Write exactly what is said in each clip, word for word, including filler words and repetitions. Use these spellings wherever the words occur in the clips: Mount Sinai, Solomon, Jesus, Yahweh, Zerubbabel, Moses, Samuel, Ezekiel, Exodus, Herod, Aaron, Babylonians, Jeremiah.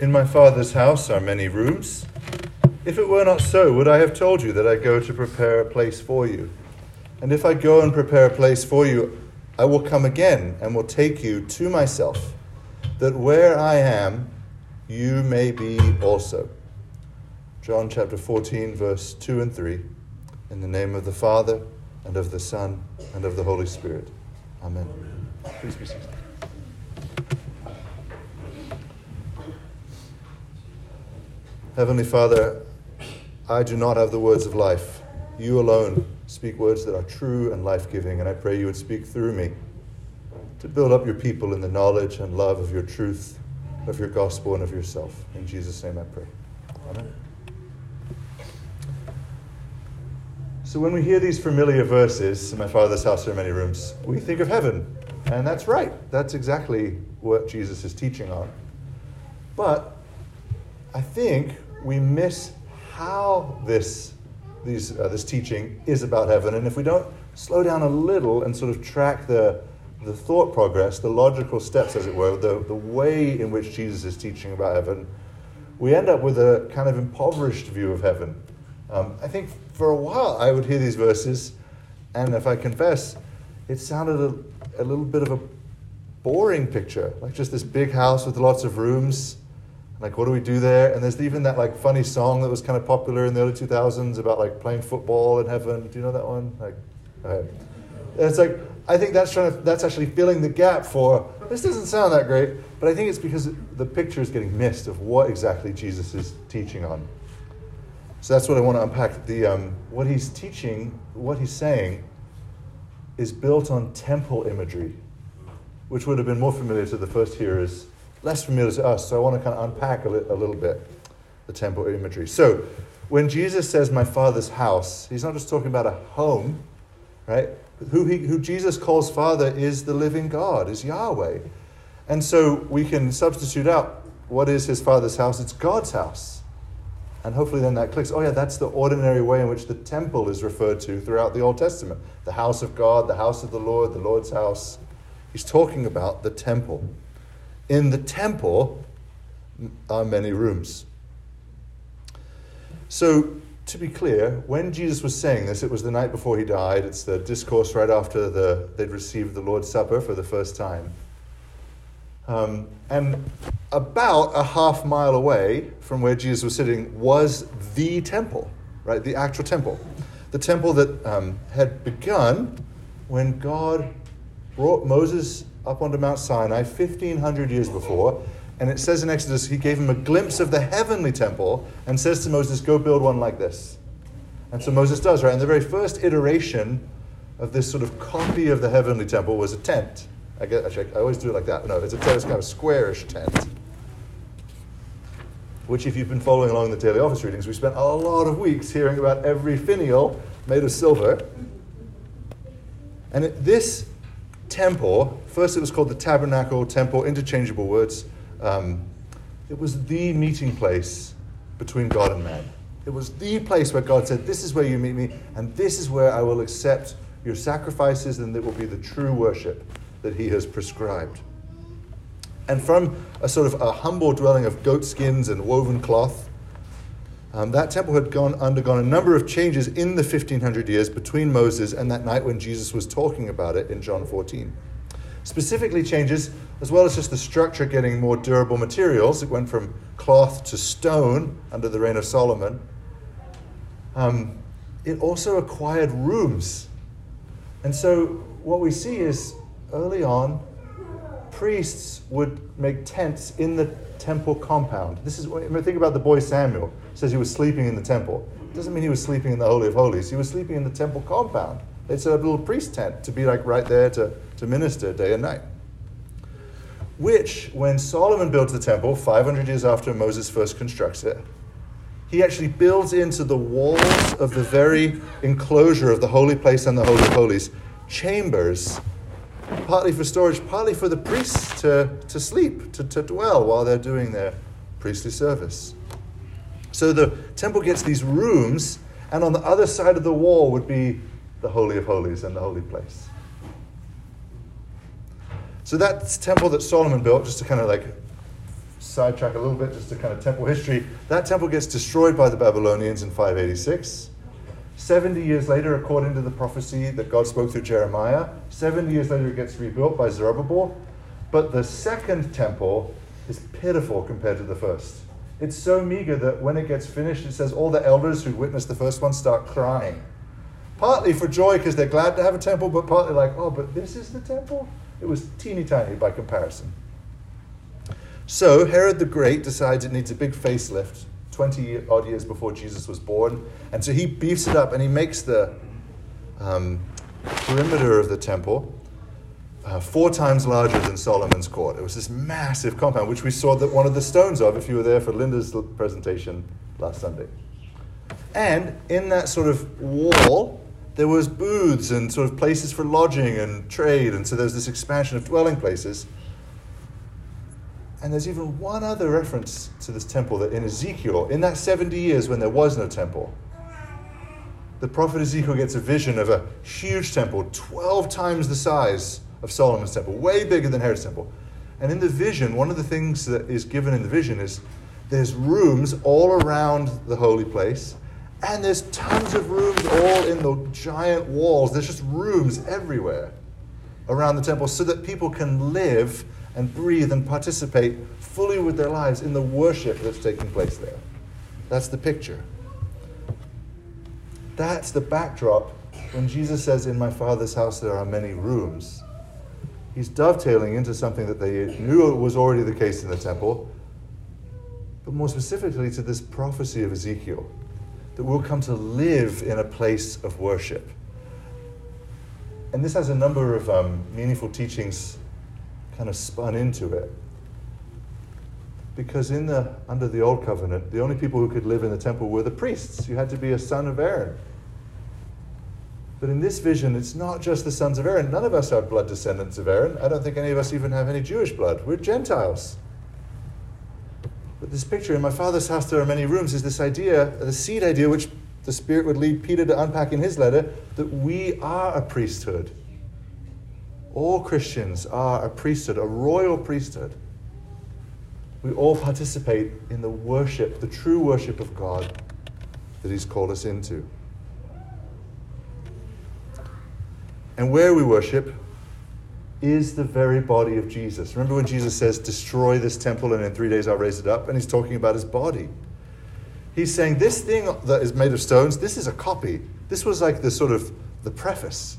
In my Father's house are many rooms. If it were not so, would I have told you that I go to prepare a place for you? And if I go and prepare a place for you, I will come again and will take you to myself, that where I am, you may be also. John chapter fourteen, verse two and three. In the name of the Father, and of the Son, and of the Holy Spirit. Amen. Amen. Please be seated. Heavenly Father, I do not have the words of life. You alone speak words that are true and life-giving, and I pray you would speak through me to build up your people in the knowledge and love of your truth, of your gospel, and of yourself. In Jesus' name I pray. Amen. So when we hear these familiar verses, in my Father's house are many rooms, we think of heaven. And that's right. That's exactly what Jesus is teaching on. But I think we miss how this These, uh, this teaching is about heaven. And if we don't slow down a little and sort of track the, the thought progress, the logical steps, as it were, the, the way in which Jesus is teaching about heaven, we end up with a kind of impoverished view of heaven. Um, I think for a while I would hear these verses, and if I confess, it sounded a, a little bit of a boring picture, like just this big house with lots of rooms. Like, what do we do there? And there's even that, like, funny song that was kind of popular in the early two thousands about, like, playing football in heaven. Do you know that one? Like, okay. It's like, I think that's trying to, that's actually filling the gap for, this doesn't sound that great, but I think it's because the picture is getting missed of what exactly Jesus is teaching on. So that's what I want to unpack. The um, what he's teaching, what he's saying, is built on temple imagery, which would have been more familiar to the first hearers, less familiar to us, so I want to kind of unpack a, li- a little bit the temple imagery. So, when Jesus says, my Father's house, he's not just talking about a home, right? Who, he, who Jesus calls Father is the living God, is Yahweh. And so, we can substitute out, what is his Father's house? It's God's house. And hopefully then that clicks. Oh yeah, that's the ordinary way in which the temple is referred to throughout the Old Testament. The house of God, the house of the Lord, the Lord's house. He's talking about the temple. In the temple are many rooms. So, to be clear, when Jesus was saying this, it was the night before he died. It's the discourse right after the they'd received the Lord's Supper for the first time. Um, and about a half mile away from where Jesus was sitting was the temple, right? The actual temple. The temple that um, had begun when God brought Moses up onto Mount Sinai fifteen hundred years before, and it says in Exodus, he gave him a glimpse of the heavenly temple and says to Moses, go build one like this. And so Moses does, right? And the very first iteration of this sort of copy of the heavenly temple was a tent. I guess, actually, I always do it like that. No, it's a tent, it's kind of a squarish tent, which if you've been following along the daily office readings, we spent a lot of weeks hearing about every finial made of silver. And it, this temple, first it was called the tabernacle, temple, interchangeable words. Um, it was the meeting place between God and man. It was the place where God said, this is where you meet me, and this is where I will accept your sacrifices, and it will be the true worship that he has prescribed. And from a sort of a humble dwelling of goat skins and woven cloth, um, that temple had gone undergone a number of changes in the fifteen hundred years between Moses and that night when Jesus was talking about it in John fourteen. Specifically changes, as well as just the structure getting more durable materials. It went from cloth to stone under the reign of Solomon. Um, it also acquired rooms. And so what we see is early on, priests would make tents in the temple compound. This is, think about the boy Samuel. It says he was sleeping in the temple. It doesn't mean he was sleeping in the Holy of Holies. He was sleeping in the temple compound. They'd set up a little priest tent to be like right there to, to minister day and night. Which, when Solomon builds the temple, five hundred years after Moses first constructs it, he actually builds into the walls of the very enclosure of the holy place and the Holy of Holies chambers, partly for storage, partly for the priests to, to sleep, to, to dwell while they're doing their priestly service. So the temple gets these rooms, and on the other side of the wall would be the Holy of Holies and the holy place. So that temple that Solomon built, just to kind of like sidetrack a little bit just to kind of temple history. That temple gets destroyed by the Babylonians in five eighty-six. seventy years later, according to the prophecy that God spoke through Jeremiah, seventy years later it gets rebuilt by Zerubbabel. But the second temple is pitiful compared to the first. It's so meager that when it gets finished, it says all the elders who witnessed the first one start crying. Partly for joy because they're glad to have a temple, but partly like, oh, but this is the temple? It was teeny tiny by comparison. So Herod the Great decides it needs a big facelift twenty odd years before Jesus was born. And so he beefs it up and he makes the um, perimeter of the temple uh, four times larger than Solomon's court. It was this massive compound, which we saw that one of the stones of, if you were there for Linda's presentation last Sunday. And in that sort of wall, there was booths and sort of places for lodging and trade. And so there's this expansion of dwelling places. And there's even one other reference to this temple that in Ezekiel, in that seventy years when there was no temple, the prophet Ezekiel gets a vision of a huge temple, twelve times the size of Solomon's temple, way bigger than Herod's temple. And in the vision, one of the things that is given in the vision is there's rooms all around the holy place, and there's tons of rooms all in the giant walls. There's just rooms everywhere around the temple so that people can live and breathe and participate fully with their lives in the worship that's taking place there. That's the picture. That's the backdrop when Jesus says, in my Father's house there are many rooms. He's dovetailing into something that they knew was already the case in the temple, but more specifically to this prophecy of Ezekiel, that we'll come to live in a place of worship. And this has a number of um, meaningful teachings kind of spun into it. Because in the under the Old Covenant, the only people who could live in the temple were the priests. You had to be a son of Aaron. But in this vision, it's not just the sons of Aaron. None of us are blood descendants of Aaron. I don't think any of us even have any Jewish blood. We're Gentiles. But this picture, in my Father's house there are many rooms, is this idea, the seed idea, which the Spirit would lead Peter to unpack in his letter, that we are a priesthood. All Christians are a priesthood, a royal priesthood. We all participate in the worship, the true worship of God that He's called us into. And where we worship is the very body of Jesus. Remember when Jesus says, destroy this temple and in three days I'll raise it up? And He's talking about His body. He's saying this thing that is made of stones, this is a copy. This was like the sort of the preface.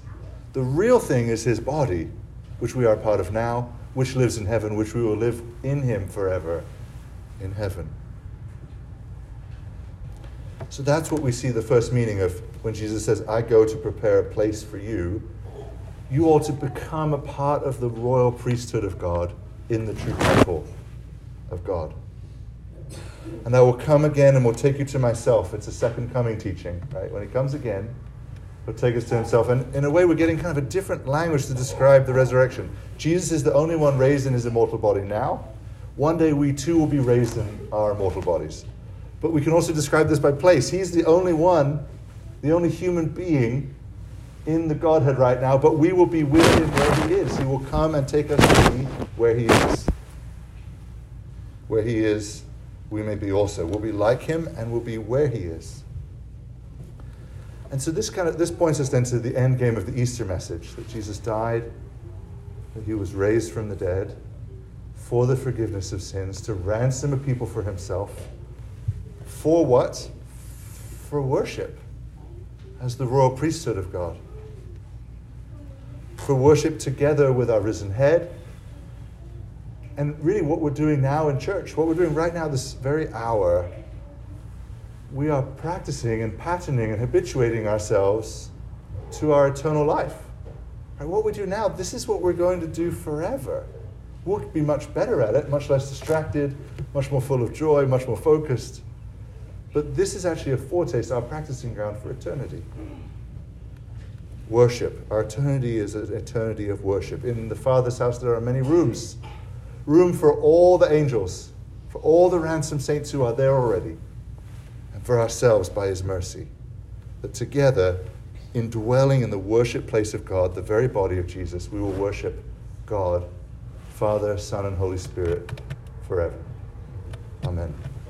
The real thing is His body, which we are a part of now, which lives in heaven, which we will live in Him forever in heaven. So that's what we see the first meaning of when Jesus says, I go to prepare a place for you. You ought to become a part of the royal priesthood of God in the true temple of God. And I will come again and will take you to myself. It's a second coming teaching, right? When He comes again, He'll take us to Himself. And in a way, we're getting kind of a different language to describe the resurrection. Jesus is the only one raised in His immortal body now. One day we too will be raised in our immortal bodies. But we can also describe this by place. He's the only one, the only human being in the Godhead right now, but we will be with Him where He is. He will come and take us to Him where He is. Where He is, we may be also. We'll be like Him and we'll be where He is. And so this kind of this points us then to the end game of the Easter message, that Jesus died, that He was raised from the dead for the forgiveness of sins, to ransom a people for Himself. For what? For worship, as the royal priesthood of God. For worship together with our risen Head. And really what we're doing now in church, what we're doing right now this very hour, we are practicing and patterning and habituating ourselves to our eternal life. And what we do now, this is what we're going to do forever. We'll be much better at it, much less distracted, much more full of joy, much more focused. But this is actually a foretaste, our practicing ground for eternity. Worship. Our eternity is an eternity of worship. In the Father's house there are many rooms. Room for all the angels, for all the ransomed saints who are there already, for ourselves by His mercy, that together, in dwelling in the worship place of God, the very body of Jesus, we will worship God, Father, Son, and Holy Spirit forever. Amen.